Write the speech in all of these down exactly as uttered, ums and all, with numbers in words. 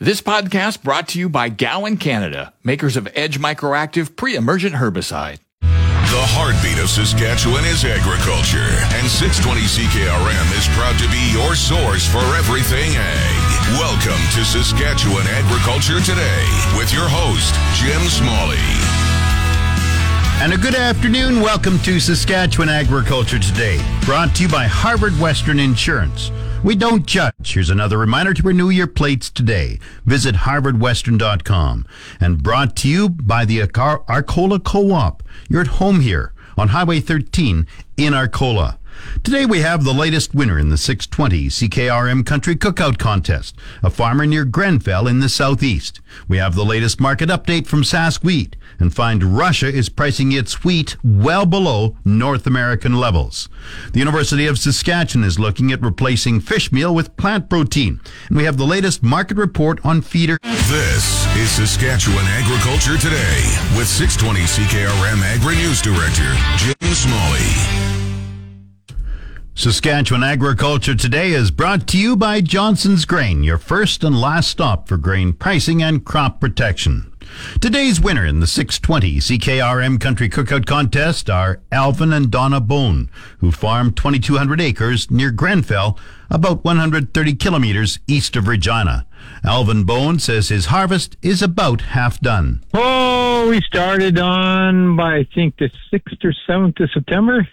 This podcast brought to you by Gowan Canada, makers of Edge Microactive Pre-emergent Herbicide. The heartbeat of Saskatchewan is agriculture, and six twenty C K R M is proud to be your source for everything ag. Welcome to Saskatchewan Agriculture Today with your host, Jim Smalley. And a good afternoon. Welcome to Saskatchewan Agriculture Today, brought to you by Harvard Western Insurance. We don't judge. Here's another reminder to renew your plates today. Visit harvard western dot com. And brought to you by the Arc- Arcola Co-op. You're at home here on Highway thirteen in Arcola. Today we have the latest winner in the six twenty C K R M Country Cookout Contest, a farmer near Grenfell in the southeast. We have the latest market update from Sask Wheat and find Russia is pricing its wheat well below North American levels. The University of Saskatchewan is looking at replacing fish meal with plant protein. And we have the latest market report on feeder. This is Saskatchewan Agriculture Today with six twenty C K R M Agri-News Director Jim Smalley. Saskatchewan Agriculture Today is brought to you by Johnson's Grain, your first and last stop for grain pricing and crop protection. Today's winner in the six twenty C K R M Country Cookout Contest are Alvin and Donna Bone, who farm twenty-two hundred acres near Grenfell, about one hundred thirty kilometers east of Regina. Alvin Bone says his harvest is about half done. Oh, we started on by, I think, the sixth or seventh of September.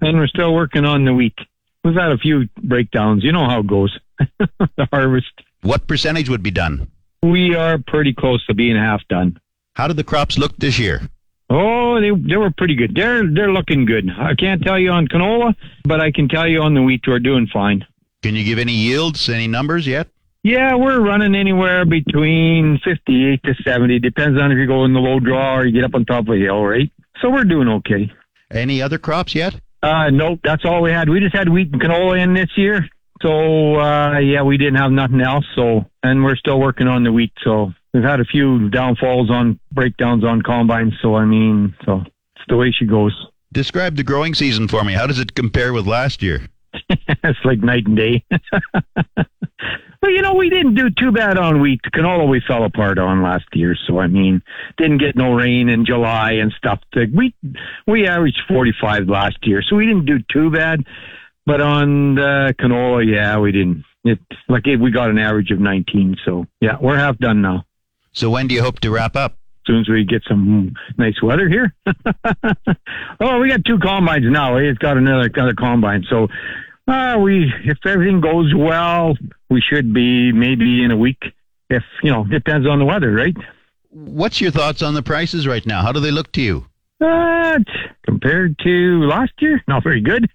And we're still working on the week. We've had a few breakdowns. You know how it goes, the harvest. What percentage would be done? We are pretty close to being half done. How did the crops look this year? Oh, they they were pretty good. They're, they're looking good. I can't tell you on canola, but I can tell you on the wheat we're doing fine. Can you give any yields, any numbers yet? Yeah, we're running anywhere between fifty-eight to seventy. Depends on if you go in the low draw or you get up on top of a hill, right? So we're doing okay. Any other crops yet? Uh, nope, that's all we had. We just had wheat and canola in this year. So, uh, yeah, we didn't have nothing else. So, and we're still working on the wheat. So we've had a few downfalls on breakdowns on combines. So, I mean, so it's the way she goes. Describe the growing season for me. How does it compare with last year? It's like night and day. Well, you know, we didn't do too bad on wheat. Canola we fell apart on last year, so, I mean, didn't get no rain in July and stuff. The wheat, we averaged forty-five last year, so we didn't do too bad. But on the canola, yeah, we didn't. It's like we got an average of nineteen, so, yeah, we're half done now. So when do you hope to wrap up? As soon as we get some nice weather here. Oh, we got two combines now. It's got another, another combine, so... Uh, we, if everything goes well, we should be maybe in a week. If, you know, depends on the weather, right? What's your thoughts on the prices right now? How do they look to you? Uh, compared to last year, not very good.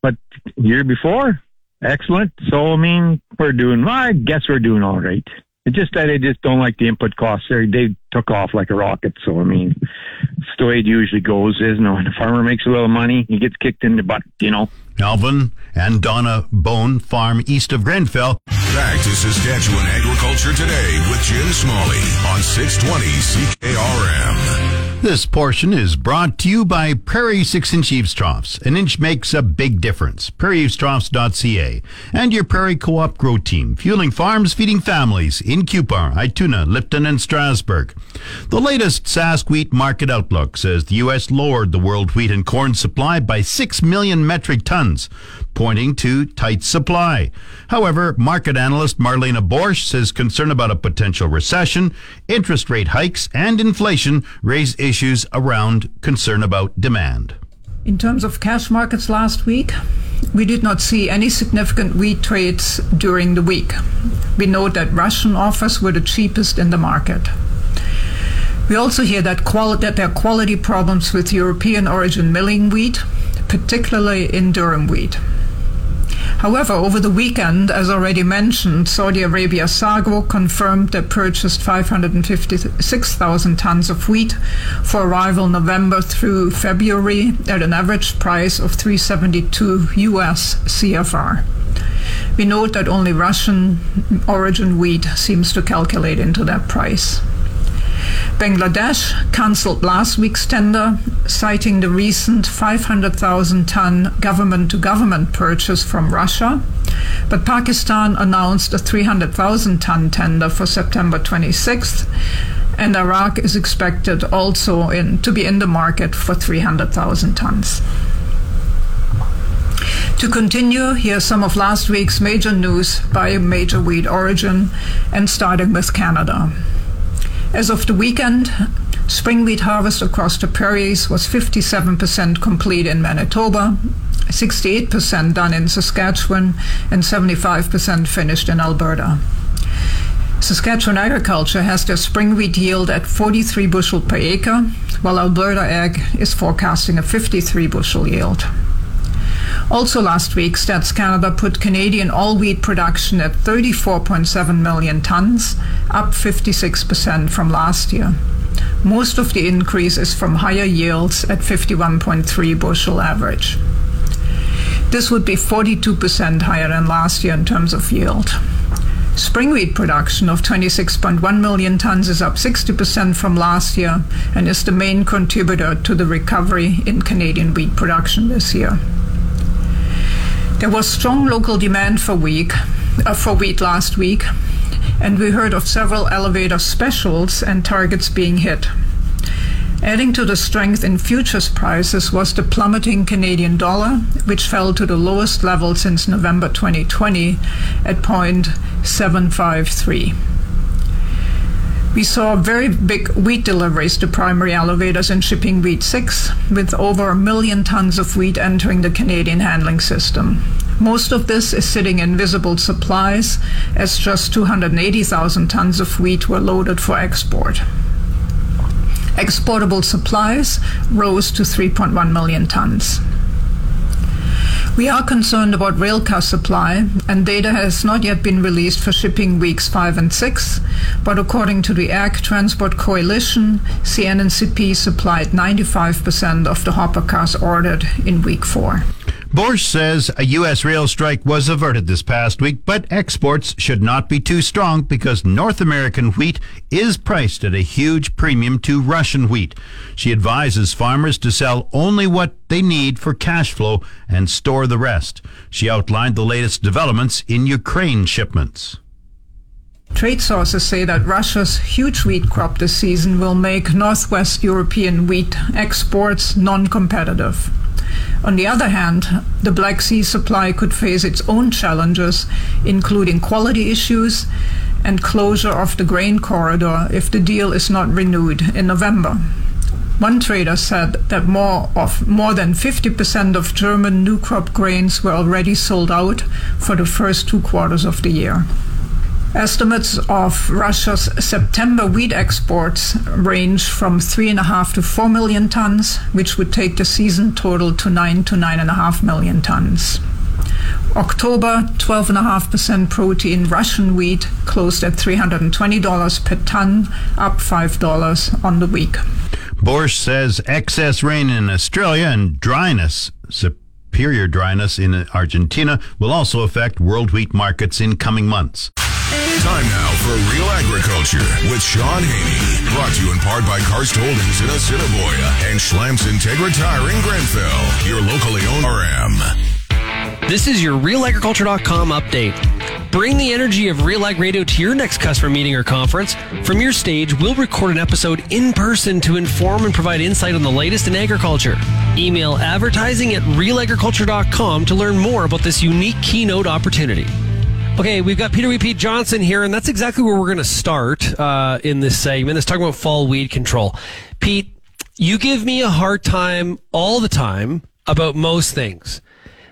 But year before, excellent. So, I mean, we're doing, I guess we're doing all right. It's just that I just don't like the input costs. They, they took off like a rocket. So, I mean, it's the way it usually goes, isn't it? When the farmer makes a little money, he gets kicked in the butt, you know. Alvin and Donna Bone farm east of Grenfell. Back to Saskatchewan Agriculture Today with Jim Smalley on six twenty C K R M. This portion is brought to you by Prairie six inch eaves troughs. An inch makes a big difference. prairie eaves troughs dot c a and your Prairie Co-op Grow Team, fueling farms, feeding families in Cupar, Ituna, Lipton, and Strasbourg. The latest Sask Wheat Market Outlook says the U S lowered the world wheat and corn supply by six million metric tons, pointing to tight supply. However, market analyst Marlene Boersch says concern about a potential recession, interest rate hikes, and inflation raise issues around concern about demand. In terms of cash markets last week, we did not see any significant wheat trades during the week. We know that Russian offers were the cheapest in the market. We also hear that, quali- that there are quality problems with European origin milling wheat, particularly in durum wheat. However, over the weekend, as already mentioned, Saudi Arabia SAGO confirmed they purchased five hundred fifty-six thousand tons of wheat for arrival November through February at an average price of three seventy-two U S C F R. We note that only Russian origin wheat seems to calculate into that price. Bangladesh cancelled last week's tender, citing the recent five hundred thousand ton government-to-government purchase from Russia, but Pakistan announced a three hundred thousand ton tender for September twenty-sixth, and Iraq is expected also in, to be in the market for three hundred thousand tons. To continue, here's some of last week's major news by major wheat origin, and starting with Canada. As of the weekend, spring wheat harvest across the prairies was fifty-seven percent complete in Manitoba, sixty-eight percent done in Saskatchewan, and seventy-five percent finished in Alberta. Saskatchewan Agriculture has their spring wheat yield at forty-three bushel per acre, while Alberta Ag is forecasting a fifty-three bushel yield. Also last week, Stats Canada put Canadian all-wheat production at thirty-four point seven million tons, up fifty-six percent from last year. Most of the increase is from higher yields at fifty-one point three bushel average. This would be forty-two percent higher than last year in terms of yield. Spring wheat production of twenty-six point one million tons is up sixty percent from last year and is the main contributor to the recovery in Canadian wheat production this year. There was strong local demand for wheat, uh, for wheat last week, and we heard of several elevator specials and targets being hit. Adding to the strength in futures prices was the plummeting Canadian dollar, which fell to the lowest level since November twenty twenty at point seven five three. We saw very big wheat deliveries to primary elevators in shipping wheat six, with over a million tons of wheat entering the Canadian handling system. Most of this is sitting in visible supplies, as just two hundred eighty thousand tons of wheat were loaded for export. Exportable supplies rose to three point one million tons. We are concerned about rail car supply, and data has not yet been released for shipping weeks five and six, but according to the A C T Transport Coalition, C N N C P supplied ninety-five percent of the hopper cars ordered in week four. Boersch says a U S rail strike was averted this past week, but exports should not be too strong because North American wheat is priced at a huge premium to Russian wheat. She advises farmers to sell only what they need for cash flow and store the rest. She outlined the latest developments in Ukraine shipments. Trade sources say that Russia's huge wheat crop this season will make Northwest European wheat exports non-competitive. On the other hand, the Black Sea supply could face its own challenges, including quality issues and closure of the grain corridor if the deal is not renewed in November. One trader said that more of more than fifty percent of German new crop grains were already sold out for the first two quarters of the year. Estimates of Russia's September wheat exports range from three point five to four million tons, which would take the season total to nine to nine point five million tons. October, twelve point five percent protein Russian wheat closed at three hundred twenty dollars per ton, up five dollars on the week. Boersch says excess rain in Australia and dryness, superior dryness in Argentina, will also affect world wheat markets in coming months. Time now for Real Agriculture with Sean Haney. Brought to you in part by Karst Holdings in Assiniboia and Schlamp's Integra Tire in Grenfell, your locally owned R M. This is your real agriculture dot com update. Bring the energy of Real Ag Radio to your next customer meeting or conference. From your stage, we'll record an episode in person to inform and provide insight on the latest in agriculture. Email advertising at real agriculture dot com to learn more about this unique keynote opportunity. Okay, we've got Peter Wee Pete Johnson here, and that's exactly where we're going to start uh, in this segment. Let's talk about fall weed control. Pete, you give me a hard time all the time about most things,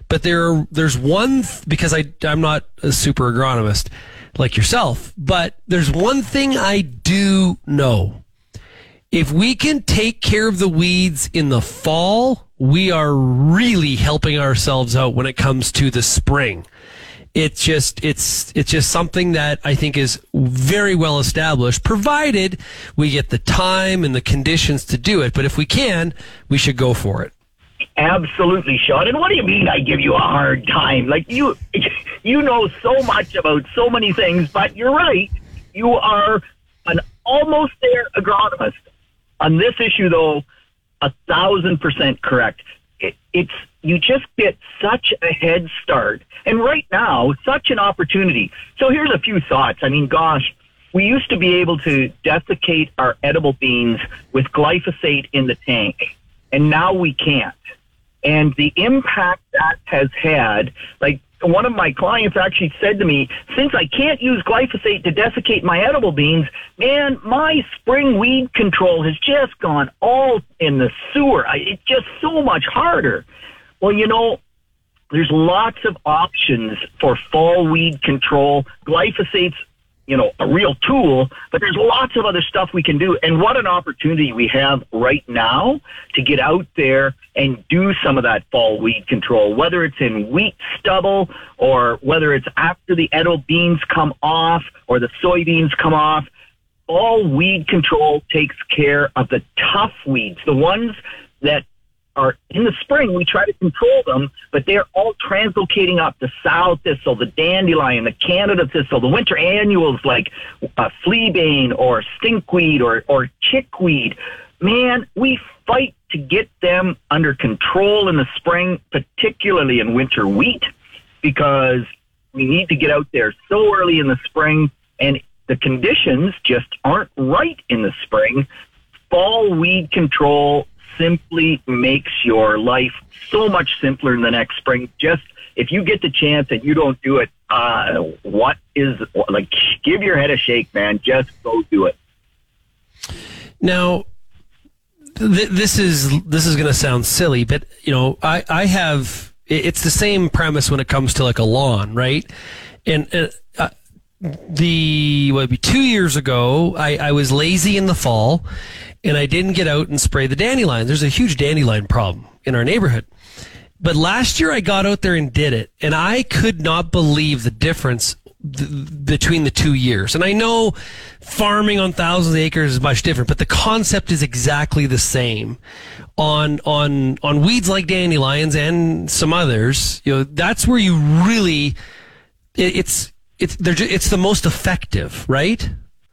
but there there's one th- because I I'm not a super agronomist like yourself, but there's one thing I do know: if we can take care of the weeds in the fall, we are really helping ourselves out when it comes to the spring. It's just, it's, it's just something that I think is very well established, provided we get the time and the conditions to do it. But if we can, we should go for it. Absolutely, Sean. And what do you mean I give you a hard time? Like, you, you know so much about so many things, but you're right. You are an almost there agronomist. On this issue, though, a thousand percent correct. It, it's, you just get such a head start. And right now, such an opportunity. So here's a few thoughts. I mean, gosh, we used to be able to desiccate our edible beans with glyphosate in the tank, and now we can't. And the impact that has had, like one of my clients actually said to me, since I can't use glyphosate to desiccate my edible beans, man, my spring weed control has just gone all in the sewer. It's just so much harder. Well, you know, there's lots of options for fall weed control. Glyphosate's, you know, a real tool, but there's lots of other stuff we can do. And what an opportunity we have right now to get out there and do some of that fall weed control, whether it's in wheat stubble or whether it's after the edible beans come off or the soybeans come off. Fall weed control takes care of the tough weeds, the ones that are in the spring. We try to control them, but they're all translocating up, the sow thistle, the dandelion, the Canada thistle, the winter annuals like uh, fleabane or stinkweed or, or chickweed. Man, we fight to get them under control in the spring, particularly in winter wheat, because we need to get out there so early in the spring, and the conditions just aren't right in the spring. Fall weed control simply makes your life so much simpler in the next spring. Just if you get the chance and you don't do it, uh, what is, like, give your head a shake, man. Just go do it. Now, th- this is this is going to sound silly, but you know, I I have it's the same premise when it comes to like a lawn, right? And, and uh, the what would be two years ago, I, I was lazy in the fall. And I didn't get out and spray the dandelion. There's a huge dandelion problem in our neighborhood. But last year I got out there and did it. And I could not believe the difference th- between the two years. And I know farming on thousands of acres is much different, but the concept is exactly the same. On, on, on weeds like dandelions and some others, you know, that's where you really, it, it's, it's, they're just, it's the most effective, right?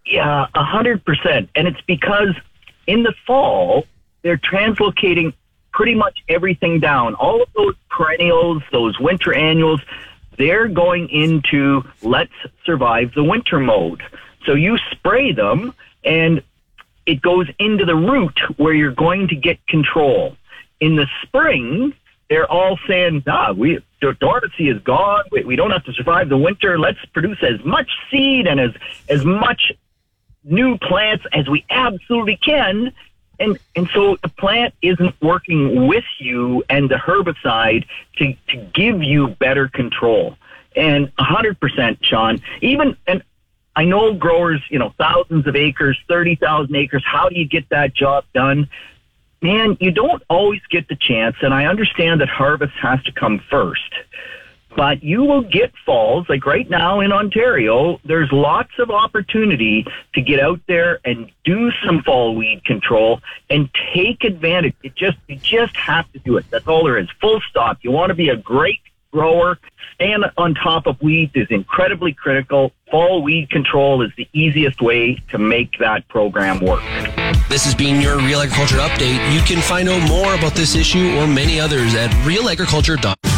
Yeah, a hundred percent. And it's because in the fall, they're translocating pretty much everything down. All of those perennials, those winter annuals, they're going into let's survive the winter mode. So you spray them, and it goes into the root where you're going to get control. In the spring, they're all saying, ah, we, dormancy is gone. We, we don't have to survive the winter. Let's produce as much seed and as, as much new plants as we absolutely can, and and so the plant isn't working with you and the herbicide to, to give you better control. And one hundred percent, Sean, even, and I know growers, you know, thousands of acres, thirty thousand acres, how do you get that job done? Man, you don't always get the chance, and I understand that harvest has to come first. But you will get falls, like right now in Ontario, there's lots of opportunity to get out there and do some fall weed control and take advantage. It just, you just have to do it. That's all there is. Full stop. You want to be a great grower. Staying on top of weeds is incredibly critical. Fall weed control is the easiest way to make that program work. This has been your Real Agriculture Update. You can find out more about this issue or many others at real agriculture dot com.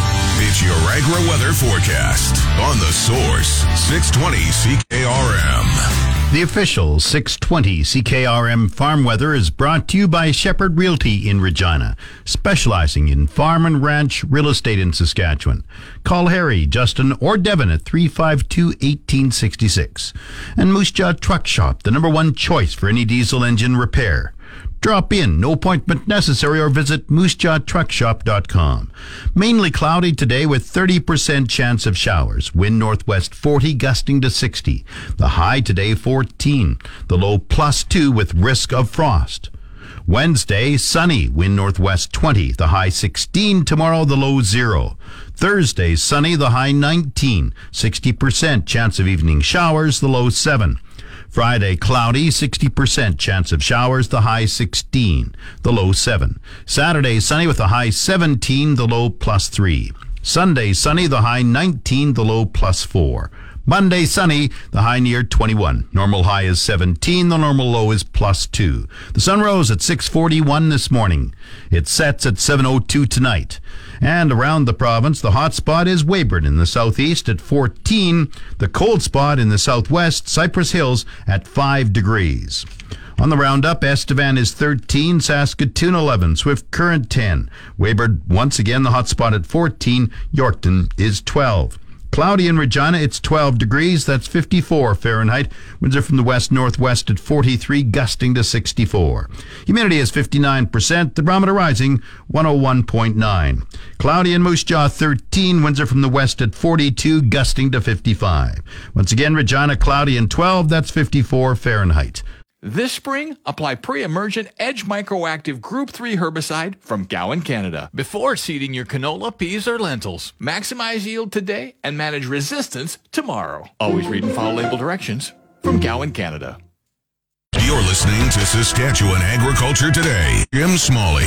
It's your agro weather forecast on The Source, six twenty C K R M. The official six twenty C K R M farm weather is brought to you by Shepherd Realty in Regina, specializing in farm and ranch real estate in Saskatchewan. Call Harry, Justin, or Devin at three five two, one eight six six. And Moose Jaw Truck Shop, the number one choice for any diesel engine repair. Drop in, no appointment necessary, or visit moose jaw truck shop dot com. Mainly cloudy today with thirty percent chance of showers. Wind northwest forty, gusting to sixty. The high today fourteen. The low plus two with risk of frost. Wednesday, sunny, wind northwest twenty, the high sixteen. Tomorrow, the low zero. Thursday, sunny, the high nineteen. sixty percent chance of evening showers, the low seven. Friday, cloudy, sixty percent chance of showers, the high sixteen, the low seven. Saturday, sunny with the high seventeen, the low plus three. Sunday, sunny, the high nineteen, the low plus four. Monday, sunny, the high near twenty-one. Normal high is seventeen, the normal low is plus two. The sun rose at six forty-one this morning. It sets at seven oh two tonight. And around the province, the hot spot is Weyburn in the southeast at fourteen. The cold spot in the southwest, Cypress Hills at five degrees. On the roundup, Estevan is thirteen, Saskatoon eleven, Swift Current ten. Weyburn, once again, the hot spot at fourteen. Yorkton is twelve. Cloudy in Regina, it's twelve degrees, that's fifty-four Fahrenheit. Winds are from the west-northwest at forty-three, gusting to sixty-four. Humidity is fifty-nine percent, the barometer rising one oh one point nine. Cloudy in Moose Jaw, thirteen, winds are from the west at forty-two, gusting to fifty-five. Once again, Regina, cloudy and twelve, that's fifty-four Fahrenheit. This spring, apply pre-emergent Edge Microactive Group three herbicide from Gowan Canada before seeding your canola, peas, or lentils. Maximize yield today and manage resistance tomorrow. Always read and follow label directions from Gowan Canada. You're listening to Saskatchewan Agriculture Today. Jim Smalley.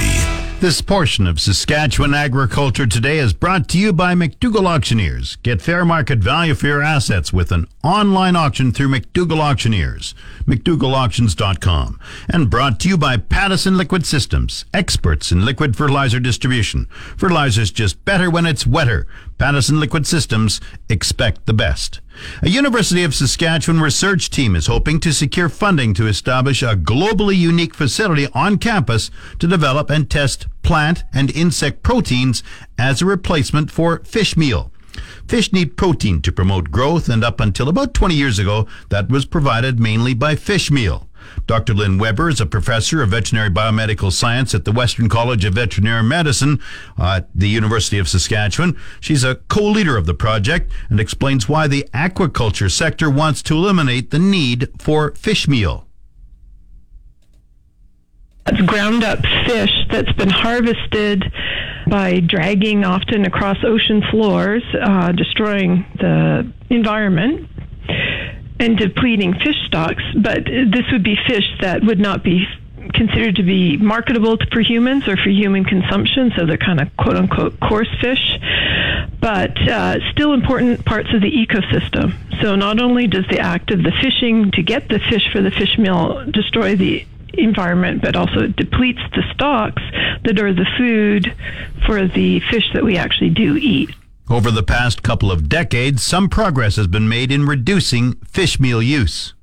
This portion of Saskatchewan Agriculture Today is brought to you by McDougall Auctioneers. Get fair market value for your assets with an online auction through McDougall Auctioneers, McDougall Auctions dot com. And brought to you by Patterson Liquid Systems, experts in liquid fertilizer distribution. Fertilizer's just better when it's wetter. Patterson Liquid Systems, expect the best. A University of Saskatchewan research team is hoping to secure funding to establish a globally unique facility on campus to develop and test plant and insect proteins as a replacement for fish meal. Fish need protein to promote growth, and up until about twenty years ago, that was provided mainly by fish meal. Doctor Lynn Weber is a professor of veterinary biomedical science at the Western College of Veterinary Medicine at the University of Saskatchewan. She's a co-leader of the project and explains why the aquaculture sector wants to eliminate the need for fish meal. It's ground up fish that's been harvested by dragging often across ocean floors, uh, destroying the environment and depleting fish stocks. But this would be fish that would not be considered to be marketable for humans or for human consumption, so they're kind of quote-unquote coarse fish, but uh, still important parts of the ecosystem. So not only does the act of the fishing to get the fish for the fish meal destroy the environment, but also it depletes the stocks that are the food for the fish that we actually do eat. Over the past couple of decades, some progress has been made in reducing fish meal use.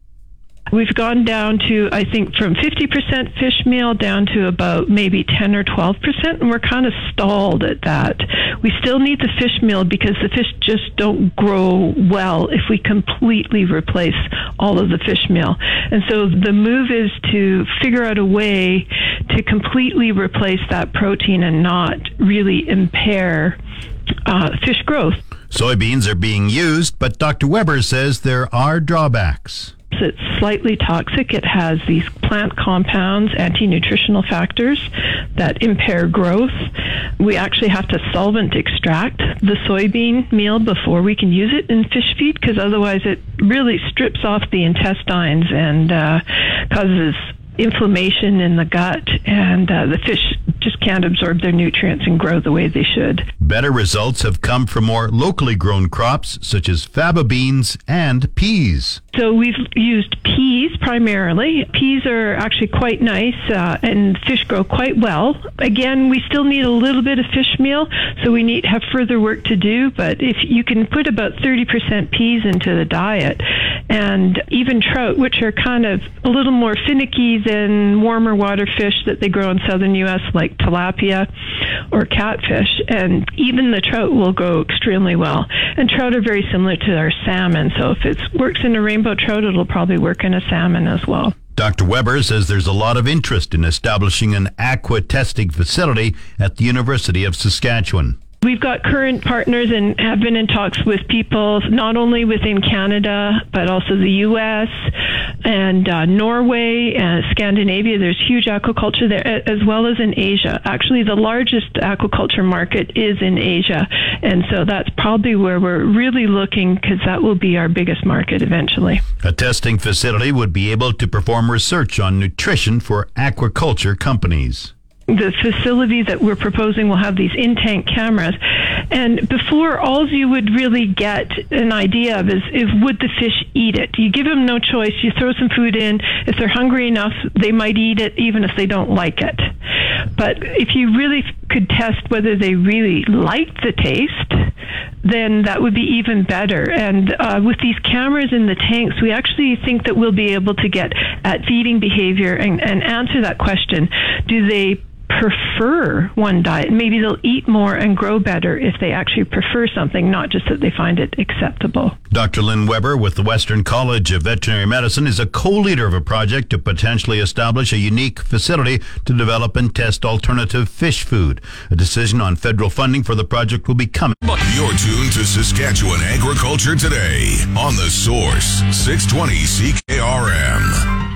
We've gone down to, I think, from fifty percent fish meal down to about maybe ten or twelve percent, and we're kind of stalled at that. We still need the fish meal because the fish just don't grow well if we completely replace all of the fish meal. And so the move is to figure out a way to completely replace that protein and not really impair uh, fish growth. Soybeans are being used, but Doctor Weber says there are drawbacks. It's slightly toxic. It has these plant compounds, anti-nutritional factors that impair growth. We actually have to solvent extract the soybean meal before we can use it in fish feed, because otherwise it really strips off the intestines and uh, causes inflammation in the gut, and uh, the fish just can't absorb their nutrients and grow the way they should. Better results have come from more locally grown crops such as faba beans and peas. So we've used peas primarily. Peas are actually quite nice uh, and fish grow quite well. Again, we still need a little bit of fish meal, so we need have further work to do, but if you can put about thirty percent peas into the diet, and even trout, which are kind of a little more finicky than warmer water fish that they grow in southern U S like tilapia or catfish, and even the trout will go extremely well. And trout are very similar to our salmon, so if it works in a rainbow trout, it'll probably work in a salmon as well. Doctor Weber says there's a lot of interest in establishing an aqua testing facility at the University of Saskatchewan. We've got current partners and have been in talks with people not only within Canada, but also the U S and uh, Norway and Scandinavia. There's huge aquaculture there, as well as in Asia. Actually, the largest aquaculture market is in Asia. And so that's probably where we're really looking, because that will be our biggest market eventually. A testing facility would be able to perform research on nutrition for aquaculture companies. The facility that we're proposing will have these in-tank cameras. And before, all you would really get an idea of is, is would the fish eat it? You give them no choice. You throw some food in. If they're hungry enough, they might eat it, even if they don't like it. But if you really could test whether they really liked the taste, then that would be even better. And uh, with these cameras in the tanks, we actually think that we'll be able to get at feeding behavior and, and answer that question. Do they prefer one diet? Maybe they'll eat more and grow better if they actually prefer something, not just that they find it acceptable. Doctor Lynn Weber with the Western College of Veterinary Medicine is a co-leader of a project to potentially establish a unique facility to develop and test alternative fish food. A decision on federal funding for the project will be coming. You're tuned to Saskatchewan Agriculture Today on The Source, six twenty C K R M.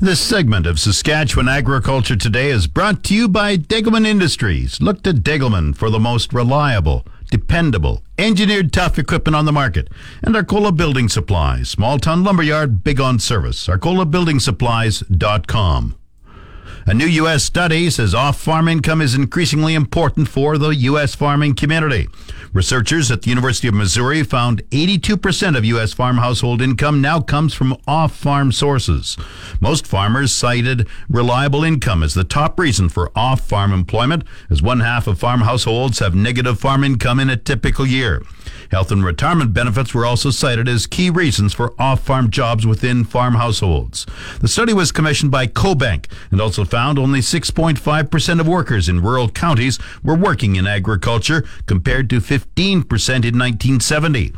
This segment of Saskatchewan Agriculture Today is brought to you by Degelman Industries. Look to Degelman for the most reliable, dependable, engineered tough equipment on the market. And Arcola Building Supplies, small town lumberyard, big on service. Arcola Building Supplies dot com. A new U S study says off-farm income is increasingly important for the U S farming community. Researchers at the University of Missouri found eighty-two percent of U S farm household income now comes from off-farm sources. Most farmers cited reliable income as the top reason for off-farm employment, as one half of farm households have negative farm income in a typical year. Health and retirement benefits were also cited as key reasons for off-farm jobs within farm households. The study was commissioned by CoBank and also found only six point five percent of workers in rural counties were working in agriculture, compared to fifteen percent in nineteen seventy.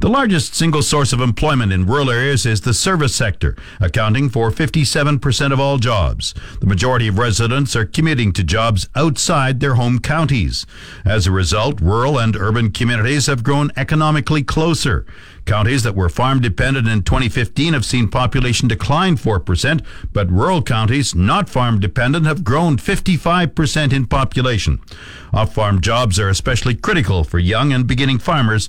The largest single source of employment in rural areas is the service sector, accounting for fifty-seven percent of all jobs. The majority of residents are commuting to jobs outside their home counties. As a result, rural and urban communities have grown economically closer. Counties that were farm-dependent in twenty fifteen have seen population decline four percent, but rural counties not farm-dependent have grown fifty-five percent in population. Off-farm jobs are especially critical for young and beginning farmers.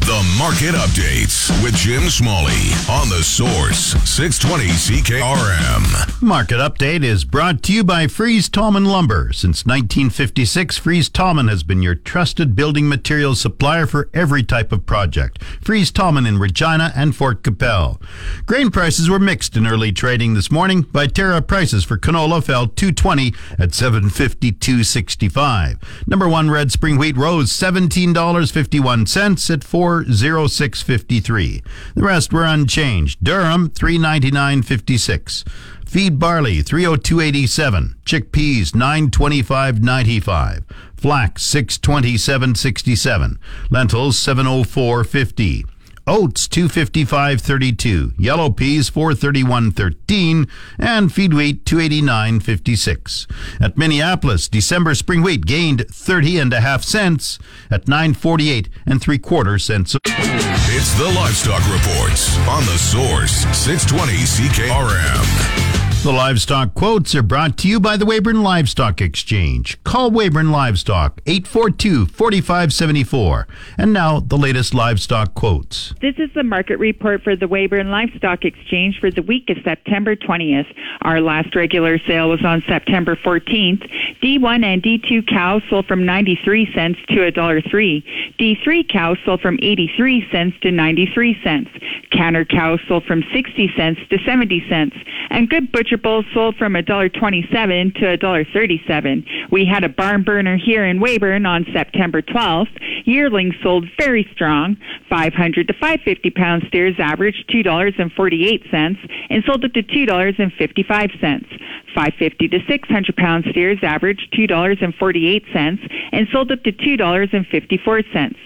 The Market Updates with Jim Smalley on The Source, six twenty C K R M. Market Update is brought to you by Freeze Tallman Lumber. Since nineteen fifty-six, Freeze Tallman has been your trusted building materials supplier for every type of project. Freeze Tallman in Regina and Fort Capel. Grain prices were mixed in early trading this morning. Viterra prices for canola fell two twenty at seven fifty-two sixty-five. Number one red spring wheat rose seventeen dollars and fifty-one cents at four oh six fifty-three. The rest were unchanged. Durham three ninety-nine fifty-six. Feed barley three oh two eighty-seven. Chickpeas nine twenty-five ninety-five. Flax six twenty-seven sixty-seven. Lentils seven oh four fifty. Oats two fifty-five thirty-two. Yellow peas four thirty-one thirteen, and feed wheat two eighty-nine fifty-six. At Minneapolis, December spring wheat gained thirty and a half cents at nine forty-eight and three quarter cents. It's the Livestock Reports on The Source, six twenty C K R M. The livestock quotes are brought to you by the Weyburn Livestock Exchange. Call Weyburn Livestock, eight four two, four five seven four. And now, the latest livestock quotes. This is the market report for the Weyburn Livestock Exchange for the week of September twentieth. Our last regular sale was on September fourteenth. D one and D two cows sold from ninety-three cents to one dollar three. D three cows sold from eighty-three cents to ninety-three cents. Canner cows sold from sixty cents to seventy cents. And Good Butcher bulls sold from one dollar twenty-seven to one dollar thirty-seven. We had a barn burner here in Weyburn on September twelfth. Yearlings sold very strong. five hundred to five fifty pound steers averaged two dollars and forty-eight cents and sold up to two dollars and fifty-five cents. five fifty to six hundred pound steers averaged two dollars and forty-eight cents and sold up to two dollars and fifty-four cents.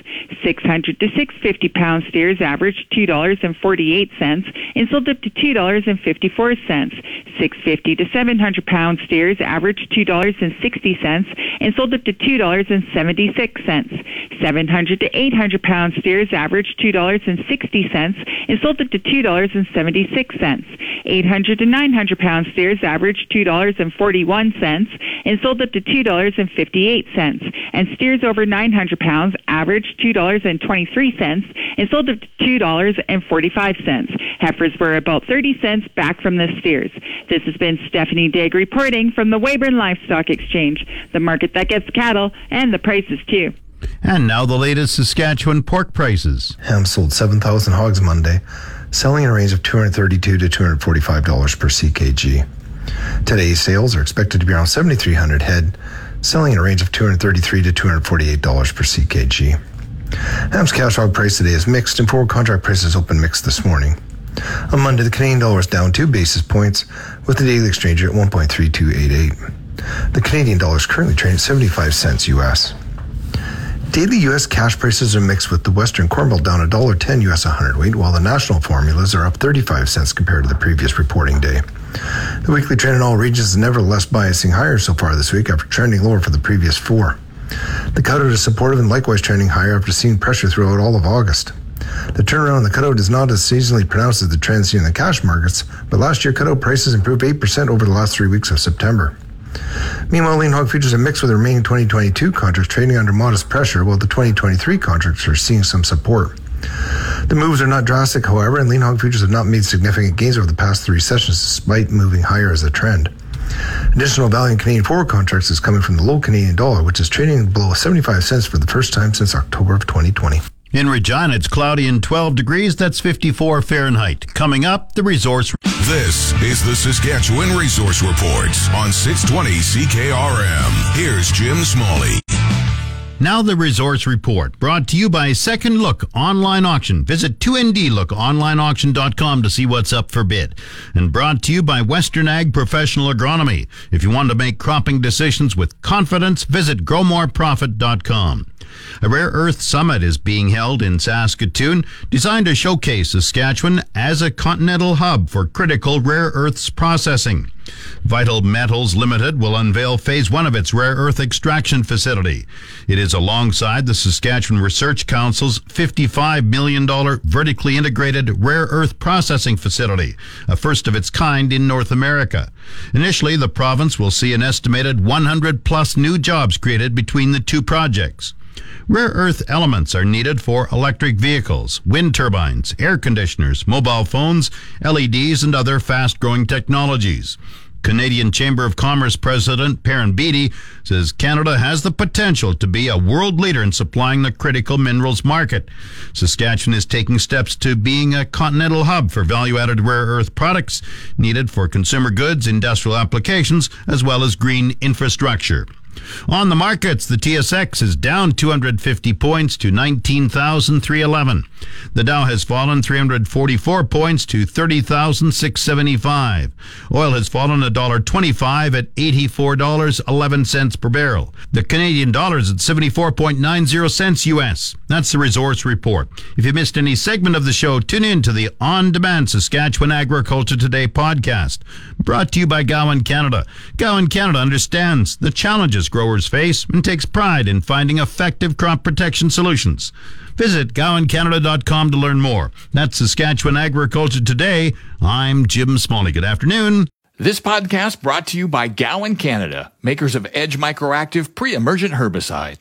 six hundred to six fifty pound steers averaged two dollars and forty-eight cents and sold up to two dollars and fifty-four cents. six hundred fifty to seven hundred pound steers averaged two dollars and sixty cents and sold up to two dollars and seventy-six cents. seven hundred to eight hundred pound steers averaged two dollars and sixty cents and sold up to two dollars and seventy-six cents. eight hundred to nine hundred pound steers averaged two dollars and forty-one cents and sold up to two dollars and fifty-eight cents. And steers over nine hundred pounds averaged two dollars and twenty-three cents and sold up to two dollars and forty-five cents. Heifers were about thirty cents back from the steers. This has been Stephanie Digg reporting from the Weyburn Livestock Exchange, the market that gets cattle and the prices too. And now the latest Saskatchewan pork prices. Ham sold seven thousand hogs Monday, selling in a range of two hundred thirty-two dollars to two hundred forty-five dollars per C K G. Today's sales are expected to be around seven thousand three hundred head, selling in a range of two hundred thirty-three dollars to two hundred forty-eight dollars per C K G. Ham's cash hog price today is mixed, and forward contract prices opened mixed this morning. On Monday, the Canadian dollar is down two basis points, with the daily exchange rate at one point three two eight eight. The Canadian dollar is currently trading at seventy-five cents U S. Daily U S cash prices are mixed, with the Western Corn Belt down one dollar ten U S hundredweight, while the national formulas are up thirty-five cents compared to the previous reporting day. The weekly trend in all regions is nevertheless biasing higher so far this week after trending lower for the previous four. The cutout is supportive and likewise trending higher after seeing pressure throughout all of August. The turnaround in the cutout is not as seasonally pronounced as the trend seen in the cash markets, but last year cutout prices improved eight percent over the last three weeks of September. Meanwhile, lean hog futures are mixed, with the remaining twenty twenty-two contracts trading under modest pressure, while the twenty twenty-three contracts are seeing some support. The moves are not drastic, however, and lean hog futures have not made significant gains over the past three sessions, despite moving higher as a trend. Additional value in Canadian forward contracts is coming from the low Canadian dollar, which is trading below seventy-five cents for the first time since October of twenty twenty. In Regina, it's cloudy and twelve degrees. That's fifty-four Fahrenheit. Coming up, the resource. This is the Saskatchewan Resource Report on six twenty C K R M. Here's Jim Smalley. Now the Resource Report, brought to you by Second Look Online Auction. Visit two N D look online auction dot com to see what's up for bid. And brought to you by Western Ag Professional Agronomy. If you want to make cropping decisions with confidence, visit grow more profit dot com. A Rare Earth Summit is being held in Saskatoon, designed to showcase Saskatchewan as a continental hub for critical rare earths processing. Vital Metals Limited will unveil phase one of its rare earth extraction facility. It is alongside the Saskatchewan Research Council's fifty-five million dollars vertically integrated rare earth processing facility, a first of its kind in North America. Initially, the province will see an estimated one hundred plus new jobs created between the two projects. Rare earth elements are needed for electric vehicles, wind turbines, air conditioners, mobile phones, L E Ds, and other fast-growing technologies. Canadian Chamber of Commerce President Perrin Beattie says Canada has the potential to be a world leader in supplying the critical minerals market. Saskatchewan is taking steps to being a continental hub for value-added rare earth products needed for consumer goods, industrial applications, as well as green infrastructure. On the markets, the T S X is down two hundred fifty points to nineteen thousand three hundred eleven. The Dow has fallen three hundred forty-four points to thirty thousand six hundred seventy-five. Oil has fallen one dollar twenty-five at eighty-four dollars and eleven cents per barrel. The Canadian dollar is at seventy-four point nine zero cents U S. That's the Resource Report. If you missed any segment of the show, tune in to the on-demand Saskatchewan Agriculture Today podcast, brought to you by Gowan Canada. Gowan Canada understands the challenges growers face and takes pride in finding effective crop protection solutions. Visit gowan canada dot com to learn more. That's Saskatchewan Agriculture Today. I'm Jim Smalley. Good afternoon. This podcast brought to you by Gowan Canada, makers of Edge Microactive Pre-emergent Herbicide.